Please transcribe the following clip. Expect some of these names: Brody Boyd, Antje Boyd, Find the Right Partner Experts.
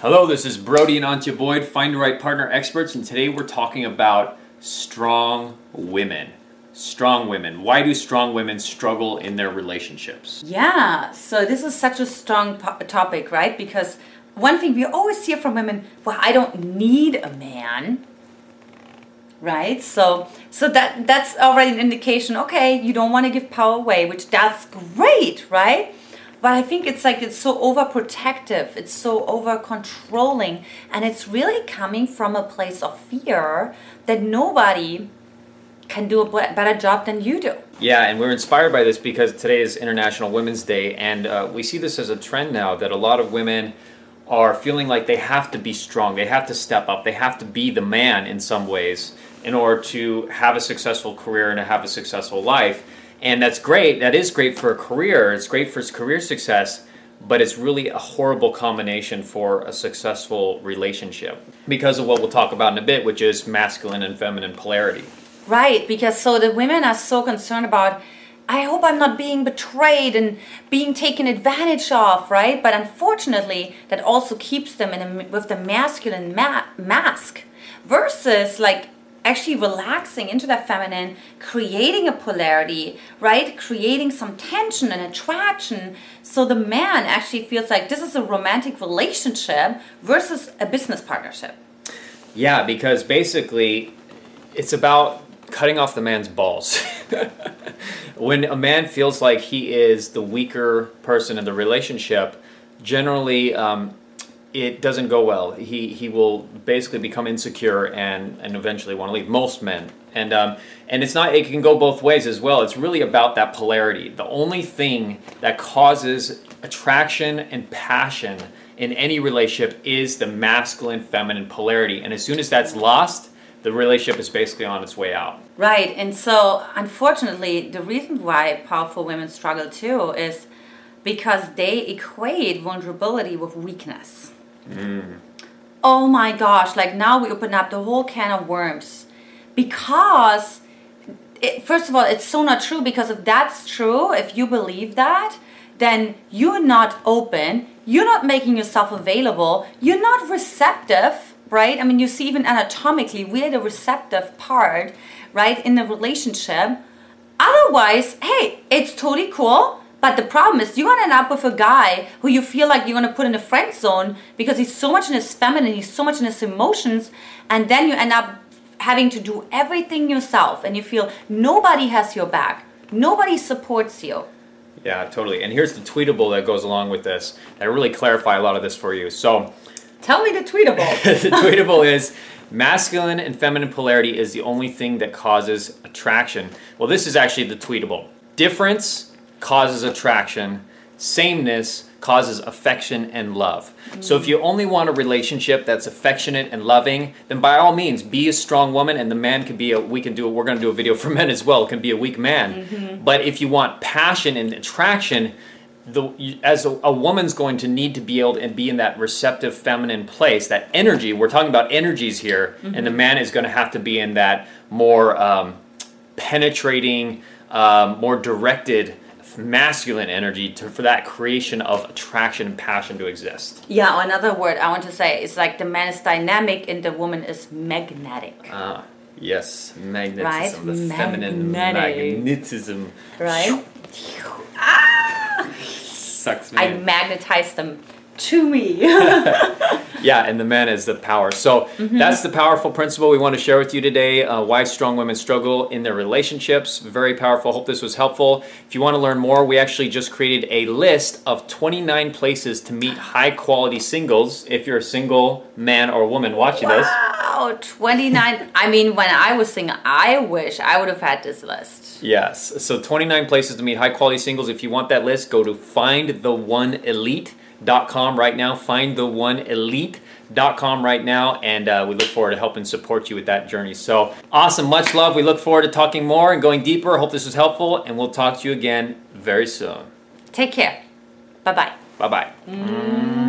Hello, this is Brody and Antje Boyd, Find the Right Partner Experts, and today we're talking about strong women. Strong women. Why do strong women struggle in their relationships? Yeah, so this is such a strong topic, right? Because one thing we always hear from women, well, I don't need a man, right? So that's already an indication, okay, you don't want to give power away, which that's great, right? But I think it's so overprotective, it's so over-controlling, and it's really coming from a place of fear that nobody can do a better job than you do. Yeah, and we're inspired by this because today is International Women's Day, and we see this as a trend now that a lot of women are feeling like they have to be strong, they have to step up, they have to be the man in some ways in order to have a successful career and to have a successful life. And that's great, that is great for a career, it's great for career success, but it's really a horrible combination for a successful relationship because of what we'll talk about in a bit, which is masculine and feminine polarity. Right, because so the women are so concerned about, I hope I'm not being betrayed and being taken advantage of, right? But unfortunately, that also keeps them with the masculine mask versus like actually relaxing into that feminine, creating a polarity, right? Creating some tension and attraction, so the man actually feels like this is a romantic relationship versus a business partnership. Yeah, because basically it's about cutting off the man's balls. When a man feels like he is the weaker person in the relationship, generally it doesn't go well. He will basically become insecure and eventually want to leave. Most men. And it's not, it can go both ways as well. It's really about that polarity. The only thing that causes attraction and passion in any relationship is the masculine-feminine polarity. And as soon as that's lost, the relationship is basically on its way out. Right. And so, unfortunately, the reason why powerful women struggle too is because they equate vulnerability with weakness. Mm. Oh my gosh, like now we open up the whole can of worms because, first of all, it's so not true, because if that's true, if you believe that, then you're not open, you're not making yourself available, you're not receptive, right? I mean, you see even anatomically, we are the receptive part, right, in the relationship. Otherwise, hey, it's totally cool. But the problem is you're gonna end up with a guy who you feel like you're gonna put in a friend zone because he's so much in his feminine, he's so much in his emotions, and then you end up having to do everything yourself and you feel nobody has your back, nobody supports you. Yeah, totally. And here's the tweetable that goes along with this that really clarify a lot of this for you. So tell me the tweetable. The tweetable is, masculine and feminine polarity is the only thing that causes attraction. Well, this is actually the tweetable. Difference causes attraction, sameness causes affection and love. Mm. So if you only want a relationship that's affectionate and loving, then by all means be a strong woman, and the man can be we're going to do a video for men as well, can be a weak man. Mm-hmm. But if you want passion and attraction, as a woman's going to need to be able to be in that receptive feminine place, that energy, we're talking about energies here, mm-hmm. and the man is going to have to be in that more penetrating, more directed masculine energy for that creation of attraction and passion to exist. Yeah, another word I want to say is like the man is dynamic and the woman is magnetic. Yes, magnetism, right? The feminine magnetism. Right? Ah! Sucks, man. I magnetize them to me. Yeah, and the man is the power. So mm-hmm. That's the powerful principle we want to share with you today, why strong women struggle in their relationships. Very powerful. Hope this was helpful. If you want to learn more, we actually just created a list of 29 places to meet high-quality singles if you're a single man or woman watching this. Wow, 29. I mean, when I was single, I wish I would have had this list. Yes, so 29 places to meet high-quality singles. If you want that list, go to FindTheOneElite.com right now, FindTheOneElite.com right now, and we look forward to helping support you with that journey. So awesome, much love. We look forward to talking more and going deeper. Hope this was helpful, and we'll talk to you again very soon. Take care. Bye-bye. Bye-bye. Mm.